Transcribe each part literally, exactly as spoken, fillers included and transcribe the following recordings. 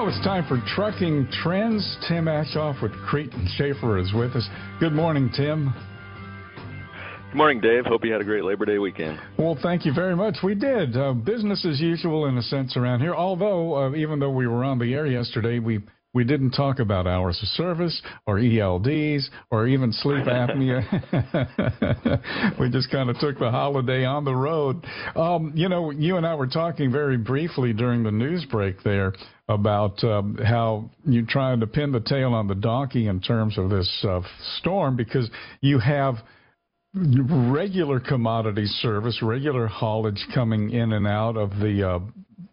Well, it's time for Trucking Trends. Tim Aschoff with Creighton Schaefer is with us. Good morning, Tim. Good morning, Dave. Hope you had a great Labor Day weekend. Well, thank you very much. We did. Uh, business as usual in a sense around here, although uh, even though we were on the air yesterday, we we didn't talk about hours of service or E L Ds or even sleep apnea. We just kind of took the holiday on the road. Um, you know, you and I were talking very briefly during the news break there about um, how you're trying to pin the tail on the donkey in terms of this uh, storm, because you have regular commodity service, regular haulage coming in and out of the uh,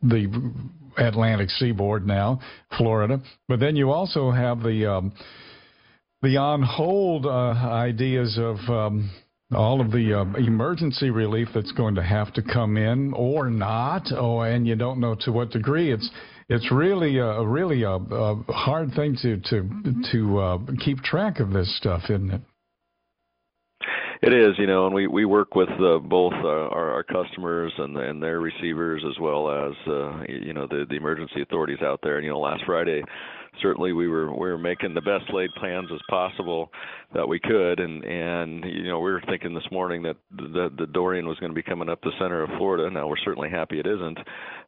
the Atlantic seaboard now, Florida. But then you also have the um, the on-hold uh, ideas of um, all of the uh, emergency relief that's going to have to come in or not, oh, and you don't know to what degree. It's it's really a really a, a hard thing to to to uh, keep track of this stuff, isn't it? It is, you know, and we, we work with uh, both uh, our, our customers and and their receivers, as well as uh, you know the, the emergency authorities out there. And, you know, last Friday, certainly we were we were making the best laid plans as possible that we could, and and you know we were thinking this morning that the, the Dorian was going to be coming up the center of Florida. Now we're certainly happy it isn't,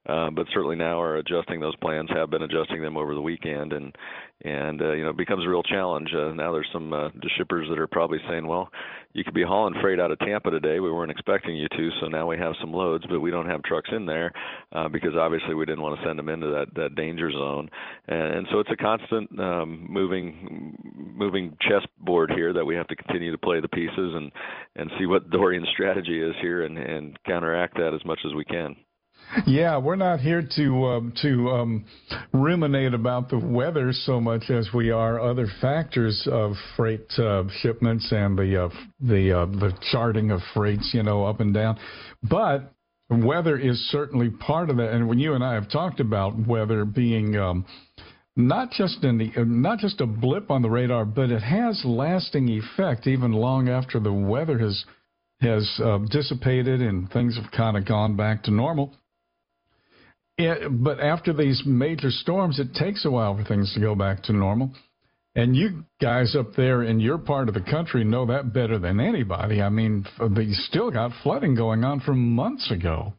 uh, but certainly now are adjusting those plans. Have been adjusting them over the weekend, and and uh, you know it becomes a real challenge. Uh, now there's some uh, shippers that are probably saying, well, you could be hauling freight out of Tampa today. We weren't expecting you to, so now we have some loads, but we don't have trucks in there uh, because obviously we didn't want to send them into that, that danger zone. And, and so it's a constant um, moving moving chessboard here that we have to continue to play the pieces and, and see what Dorian's strategy is here and, and counteract that as much as we can. Yeah, we're not here to um, to um, ruminate about the weather so much as we are other factors of freight uh, shipments and the uh, the uh, the charting of freights, you know, up and down. But weather is certainly part of that. And when you and I have talked about weather being um, not just in the not just a blip on the radar, but it has lasting effect even long after the weather has has uh, dissipated and things have kind of gone back to normal. It, but after these major storms, it takes a while for things to go back to normal. And you guys up there in your part of the country know that better than anybody. I mean, they still got flooding going on from months ago.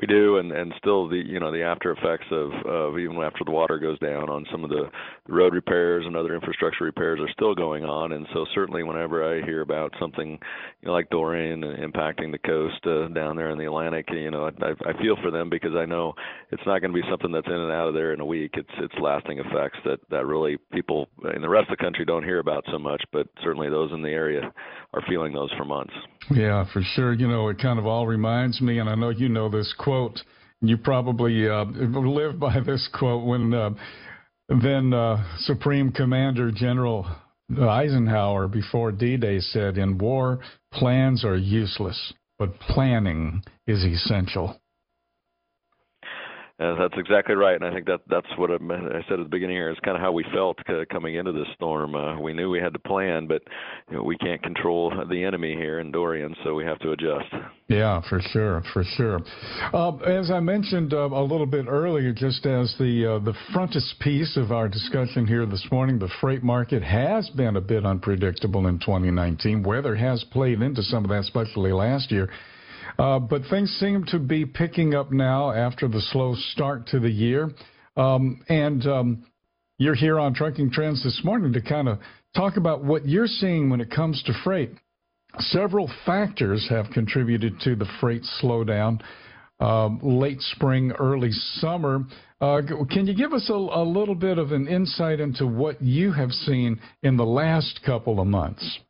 We do, and, and still the you know the after effects of, of even after the water goes down on some of the road repairs and other infrastructure repairs are still going on. And so certainly whenever I hear about something you know, like Dorian impacting the coast uh, down there in the Atlantic, you know I, I feel for them, because I know it's not going to be something that's in and out of there in a week. It's it's lasting effects that, that really people in the rest of the country don't hear about so much, but certainly those in the area are feeling those for months. Yeah, for sure. You know, it kind of all reminds me, and I know you know this quote. You probably uh, live by this quote when uh, then uh, Supreme Commander General Eisenhower before D Day said, "In war, plans are useless, but planning is essential." Uh, that's exactly right, and I think that that's what it meant. I said at the beginning here. It's kind of how we felt uh, coming into this storm. Uh, we knew we had to plan, but you know, we can't control the enemy here in Dorian, so we have to adjust. Yeah, for sure, for sure. Uh, as I mentioned uh, a little bit earlier, just as the uh, the frontispiece of our discussion here this morning, the freight market has been a bit unpredictable in twenty nineteen. Weather has played into some of that, especially last year. Uh, but things seem to be picking up now after the slow start to the year. Um, and um, you're here on Trucking Trends this morning to kind of talk about what you're seeing when it comes to freight. Several factors have contributed to the freight slowdown, uh, late spring, early summer. Uh, can you give us a, a little bit of an insight into what you have seen in the last couple of months?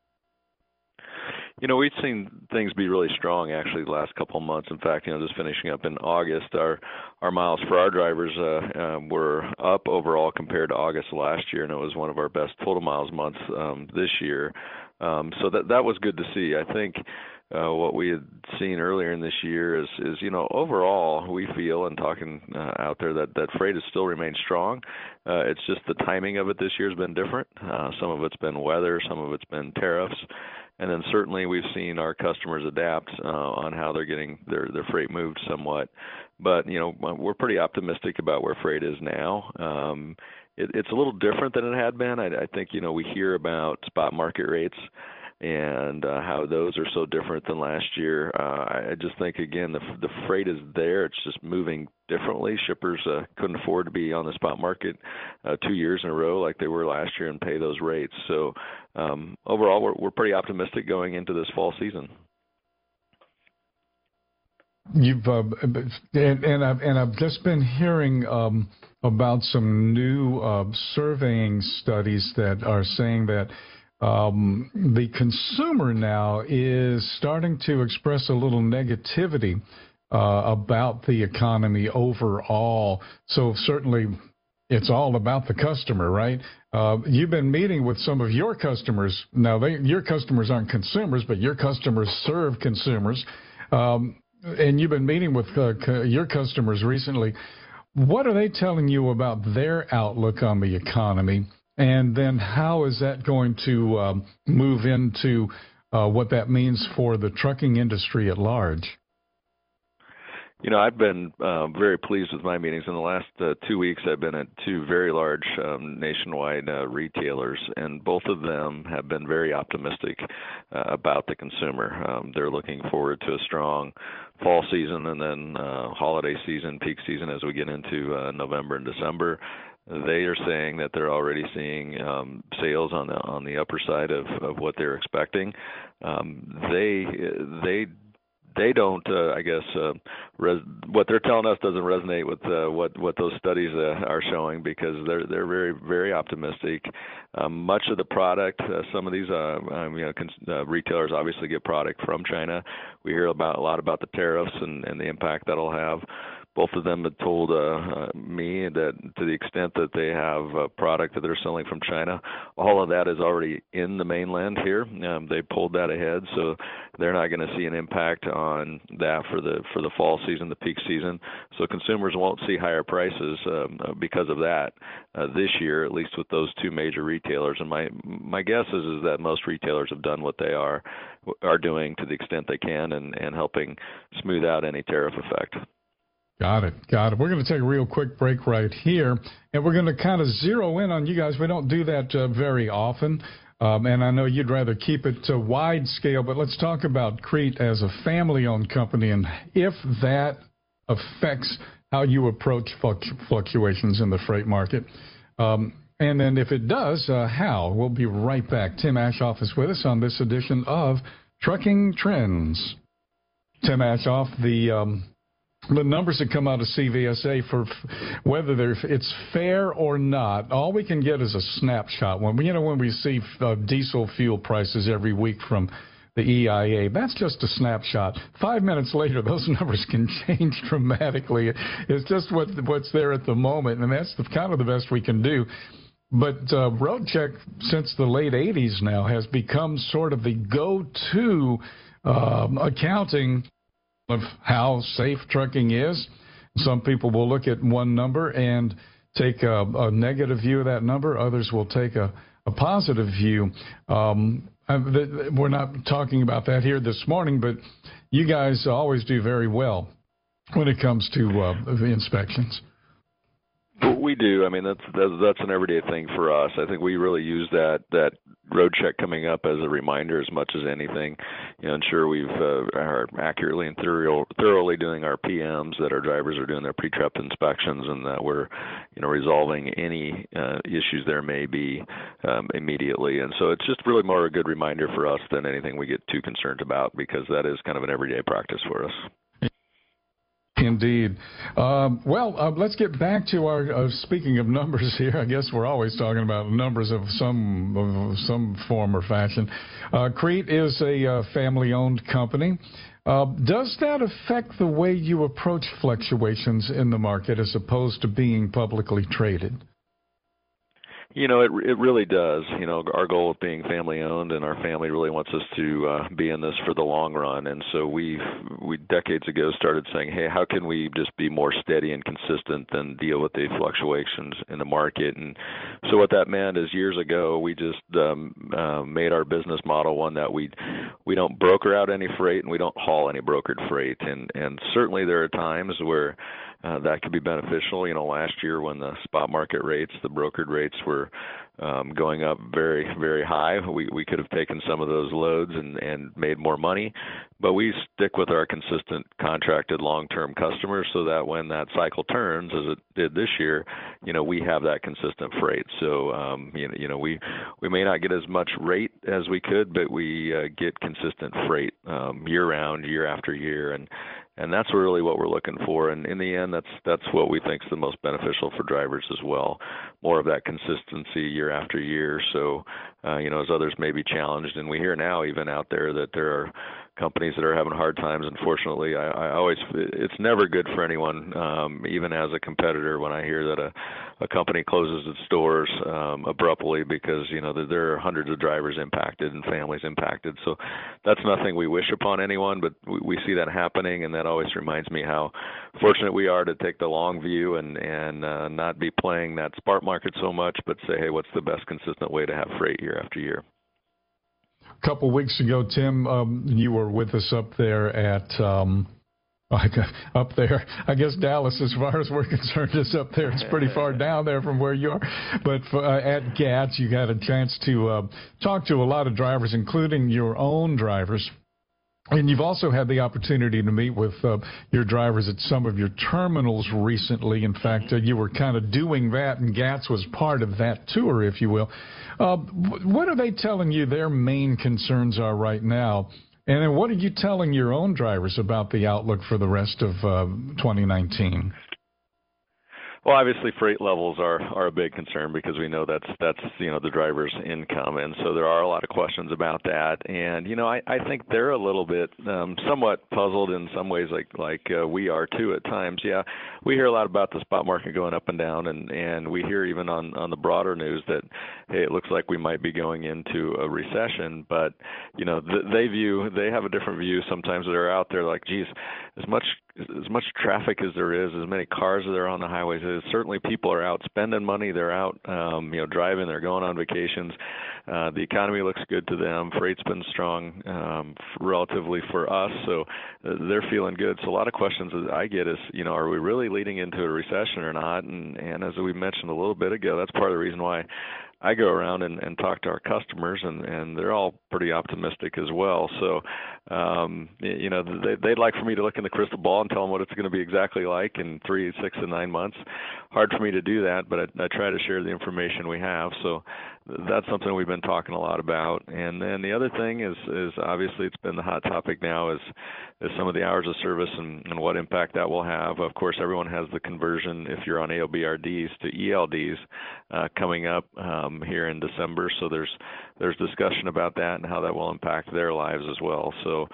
You know, we've seen things be really strong actually the last couple of months. In fact, you know, just finishing up in August, our our miles for our drivers uh, uh, were up overall compared to August last year, and it was one of our best total miles months um, this year. Um, so that that was good to see. I think uh, what we had seen earlier in this year is, is you know, overall we feel, and talking uh, out there, that, that freight has still remained strong. Uh, it's just the timing of it this year has been different. Uh, some of it's been weather, some of it's been tariffs. And then certainly we've seen our customers adapt uh, on how they're getting their, their freight moved somewhat. But, you know, we're pretty optimistic about where freight is now. Um, it, it's a little different than it had been. I, I think, you know, we hear about spot market rates and uh, how those are so different than last year. Uh, I just think, again, the, the freight is there. It's just moving differently. Shippers uh, couldn't afford to be on the spot market uh, two years in a row like they were last year and pay those rates. So um, overall, we're, we're pretty optimistic going into this fall season. You've uh, and, and I've and I've just been hearing um, about some new uh, surveying studies that are saying that Um, the consumer now is starting to express a little negativity uh, about the economy overall. So certainly it's all about the customer, right? Uh, you've been meeting with some of your customers. Now, they, your customers aren't consumers, but your customers serve consumers. Um, and you've been meeting with uh, co- your customers recently. What are they telling you about their outlook on the economy? And then how is that going to um, move into uh, what that means for the trucking industry at large? You know, I've been uh, very pleased with my meetings. In the last uh, two weeks, I've been at two very large um, nationwide uh, retailers, and both of them have been very optimistic uh, about the consumer. Um, they're looking forward to a strong fall season and then uh, holiday season, peak season as we get into uh, November and December. They are saying that they're already seeing um, sales on the on the upper side of, of what they're expecting. Um, they they they don't, uh, I guess, uh, res- what they're telling us doesn't resonate with uh, what what those studies uh, are showing, because they're they're very very optimistic. Um, much of the product, uh, some of these uh, um, you know, cons- uh, retailers obviously get product from China. We hear about a lot about the tariffs and, and the impact that'll have. Both of them have told uh, uh, me that to the extent that they have a product that they're selling from China, all of that is already in the mainland here. Um, they pulled that ahead, so they're not going to see an impact on that for the for the fall season, the peak season. So consumers won't see higher prices um, because of that uh, this year, at least with those two major retailers. And my my guess is is that most retailers have done what they are are doing to the extent they can, and, and helping smooth out any tariff effect. Got it. Got it. We're going to take a real quick break right here, and we're going to kind of zero in on you guys. We don't do that uh, very often, um, and I know you'd rather keep it to wide scale, but let's talk about Crete as a family-owned company and if that affects how you approach fluctuations in the freight market. Um, and then if it does, uh, how? We'll be right back. Tim Aschoff is with us on this edition of Trucking Trends. Tim Aschoff, the... Um, The numbers that come out of C V S A for f- whether it's fair or not, all we can get is a snapshot. When you know when we see f- uh, diesel fuel prices every week from the E I A, that's just a snapshot. Five minutes later, those numbers can change dramatically. It's just what what's there at the moment, and that's the, kind of the best we can do. But uh, Roadcheck, since the late eighties now, has become sort of the go-to um, accounting of how safe trucking is. Some people will look at one number and take a, a negative view of that number. Others will take a, a positive view. Um, we're not talking about that here this morning, but you guys always do very well when it comes to uh, the inspections. We do. I mean, that's, that's that's an everyday thing for us. I think we really use that that road check coming up as a reminder as much as anything. You know, ensure we've uh, are accurately and thorough, thoroughly doing our P Ms, that our drivers are doing their pre-trip inspections, and that we're, you know, resolving any uh, issues there may be um, immediately. And so it's just really more a good reminder for us than anything we get too concerned about, because that is kind of an everyday practice for us. Indeed. Um, well, uh, let's get back to our, uh, speaking of numbers here, I guess we're always talking about numbers of some of some form or fashion. Uh, Crete is a uh, family-owned company. Uh, does that affect the way you approach fluctuations in the market as opposed to being publicly traded? You know, it it really does. You know, our goal of being family owned, and our family really wants us to uh, be in this for the long run. And so we we decades ago started saying, hey, how can we just be more steady and consistent and deal with the fluctuations in the market? And so what that meant is years ago we just um, uh, made our business model one that we we don't broker out any freight and we don't haul any brokered freight. And and certainly there are times where Uh, that could be beneficial. You know, last year when the spot market rates, the brokered rates were um, going up very, very high, we, we could have taken some of those loads and, and made more money. But we stick with our consistent contracted long-term customers so that when that cycle turns, as it did this year, you know, we have that consistent freight. So, um, you know, you know, we, we may not get as much rate as we could, but we uh, get consistent freight um, year-round, year after year. And And that's really what we're looking for. And in the end, that's that's what we think is the most beneficial for drivers as well. More of that consistency year after year. So, uh, you know, as others may be challenged, and we hear now even out there that there are companies that are having hard times. Unfortunately, I, I always it's never good for anyone, um, even as a competitor, when I hear that a, a company closes its doors um, abruptly because, you know, there are hundreds of drivers impacted and families impacted. So that's nothing we wish upon anyone, but we, we see that happening, and that always reminds me how fortunate we are to take the long view and and uh, not be playing that spot market so much, but say, hey, what's the best consistent way to have freight year after year? A couple weeks ago, Tim, um, you were with us up there at um, up there. I guess Dallas, as far as we're concerned, is up there. It's pretty far down there from where you are. But for, uh, at GATS, you got a chance to uh, talk to a lot of drivers, including your own drivers. And you've also had the opportunity to meet with uh, your drivers at some of your terminals recently. In fact, uh, you were kind of doing that, and GATS was part of that tour, if you will. Uh, what are they telling you their main concerns are right now? And then what are you telling your own drivers about the outlook for the rest of uh, twenty nineteen? Well, obviously, freight levels are, are a big concern because we know that's that's you know the driver's income, and so there are a lot of questions about that. And you know, I, I think they're a little bit um, somewhat puzzled in some ways, like like uh, we are too at times. Yeah, we hear a lot about the spot market going up and down, and, and we hear even on, on the broader news that hey, it looks like we might be going into a recession. But you know, th- they view they have a different view sometimes that are out there. Like, geez, as much as much traffic as there is, as many cars as there are on the highways. Certainly people are out spending money, they're out um, you know, driving, they're going on vacations. Uh, the economy looks good to them. Freight's been strong um, relatively for us, so they're feeling good. So a lot of questions that I get is, you know, are we really leading into a recession or not? And, and as we mentioned a little bit ago, that's part of the reason why I go around and, and talk to our customers, and, and they're all pretty optimistic as well. So, um, you know, they, they'd like for me to look in the crystal ball and tell them what it's going to be exactly like in three, six, and nine months. Hard for me to do that, but I, I try to share the information we have. So that's something we've been talking a lot about. And then the other thing is, is obviously it's been the hot topic now is, is some of the hours of service and, and what impact that will have. Of course, everyone has the conversion, if you're on A O B R Ds to E L Ds, uh, coming up um, here in December. So there's there's discussion about that and how that will impact their lives as well. So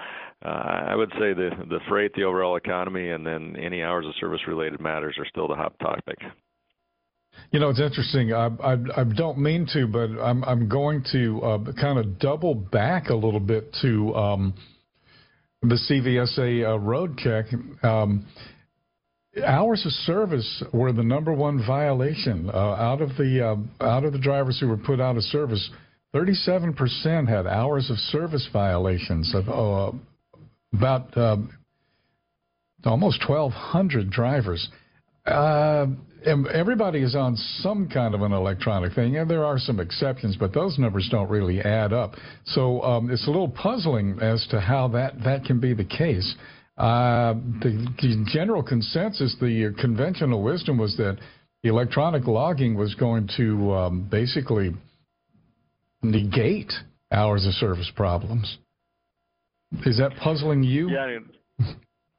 uh, I would say the, the freight, the overall economy, and then any hours of service related matters are still the hot topic. You know, it's interesting. I, I, I don't mean to, but I'm, I'm going to uh, kind of double back a little bit to um, the C V S A uh, road check. Um, hours of service were the number one violation uh, out of the uh, out of the drivers who were put out of service. thirty-seven percent had hours of service violations of uh, about uh, almost twelve hundred drivers. Uh, everybody is on some kind of an electronic thing, and there are some exceptions, but those numbers don't really add up. So um, it's a little puzzling as to how that, that can be the case. Uh, the, the general consensus, the conventional wisdom was that electronic logging was going to um, basically negate hours of service problems. Is that puzzling you? Yeah, I mean,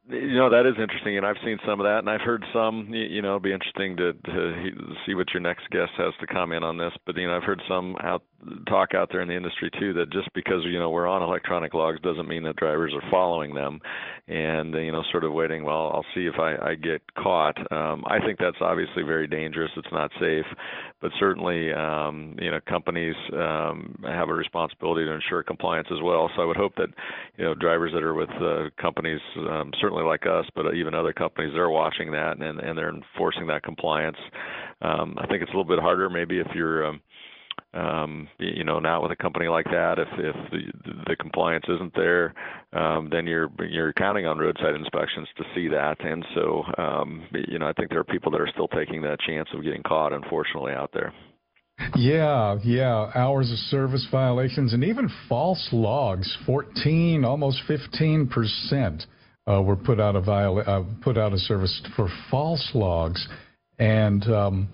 You know, that is interesting, and I've seen some of that, and I've heard some, you know, it'll be interesting to, to see what your next guest has to comment on this, but, you know, I've heard some out, talk out there in the industry, too, that just because, you know, we're on electronic logs doesn't mean that drivers are following them and, you know, sort of waiting, well, I'll see if I, I get caught. Um, I think that's obviously very dangerous. It's not safe, but certainly, um, you know, companies um, have a responsibility to ensure compliance as well, so I would hope that, you know, drivers that are with uh, companies um, certainly like us, but even other companies, they're watching that and, and they're enforcing that compliance. Um, I think it's a little bit harder maybe if you're, um, um, you know, not with a company like that. If, if the, the compliance isn't there, um, then you're you're counting on roadside inspections to see that. And so, um, you know, I think there are people that are still taking that chance of getting caught, unfortunately, out there. Yeah, yeah, hours of service violations and even false logs, fourteen, almost fifteen percent. Uh, were put out of viola- uh, put out of service for false logs, and um,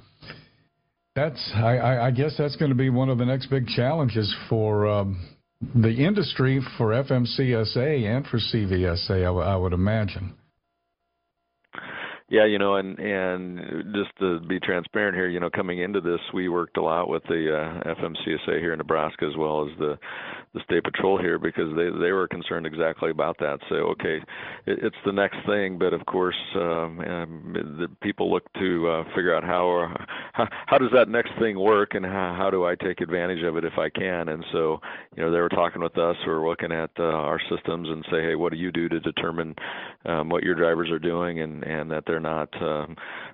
that's I, I, I guess that's going to be one of the next big challenges for um, the industry, for F M C S A and for C V S A, I, w- I would imagine. Yeah, you know, and, and just to be transparent here, you know, coming into this, we worked a lot with the uh, F M C S A here in Nebraska as well as the, the State Patrol here because they, they were concerned exactly about that. So, okay, it, it's the next thing, but of course, um, um, the people look to uh, figure out how, how how does that next thing work and how, how do I take advantage of it if I can? And so, you know, they were talking with us, we were looking at uh, our systems and say, hey, what do you do to determine um, what your drivers are doing and, and that they're not uh,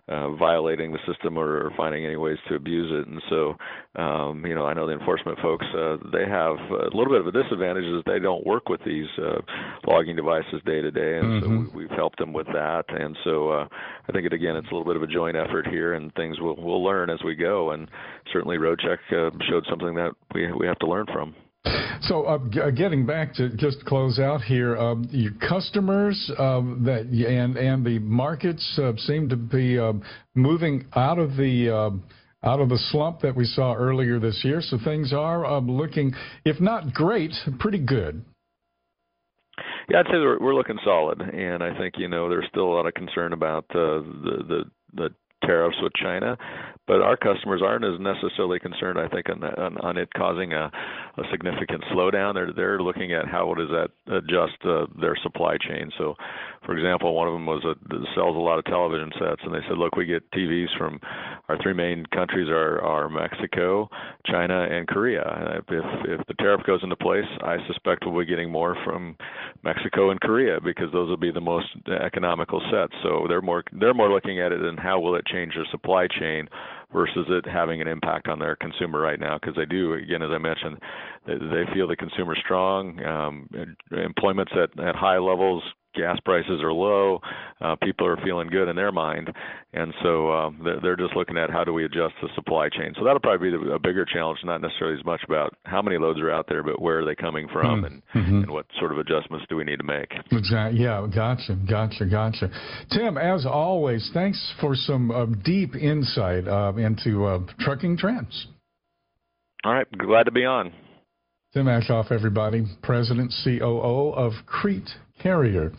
uh, violating the system or, or finding any ways to abuse it. And so, um, you know, I know the enforcement folks, uh, they have a little bit of a disadvantage is they don't work with these uh, logging devices day to day. And mm-hmm. so we, we've helped them with that. And so uh, I think, it, again, it's a little bit of a joint effort here and things we'll, we'll learn as we go. And certainly Roadcheck uh, showed something that we, we have to learn from. So uh, g- getting back to just close out here, uh, your customers uh, that and and the markets uh, seem to be uh, moving out of the uh, out of the slump that we saw earlier this year. So things are uh, looking, if not great, pretty good. Yeah, I'd say we're, we're looking solid, and I think you know there's still a lot of concern about uh, the the the. tariffs with China, but our customers aren't as necessarily concerned, I think, on, the, on, on it causing a, a significant slowdown. They're, they're looking at how does that adjust uh, their supply chain. So, for example, one of them was a, sells a lot of television sets, and they said, look, we get T Vs from our three main countries are, are Mexico, China, and Korea. If, if the tariff goes into place, I suspect we'll be getting more from Mexico and Korea because those will be the most economical sets. So they're more they're more looking at it than how will it change their supply chain versus it having an impact on their consumer right now, because they do, again, as I mentioned, they feel the consumer strong, um, employment's at, at high levels, gas prices are low, uh, people are feeling good in their mind, and so um, they're just looking at how do we adjust the supply chain. So that'll probably be a bigger challenge, not necessarily as much about how many loads are out there, but where are they coming from and, mm-hmm. and what sort of adjustments do we need to make. Exactly. Yeah, gotcha, gotcha, gotcha. Tim, as always, thanks for some uh, deep insight uh, into uh, trucking trends. All right, glad to be on. Tim Aschoff, everybody, President, C O O of Crete Carrier.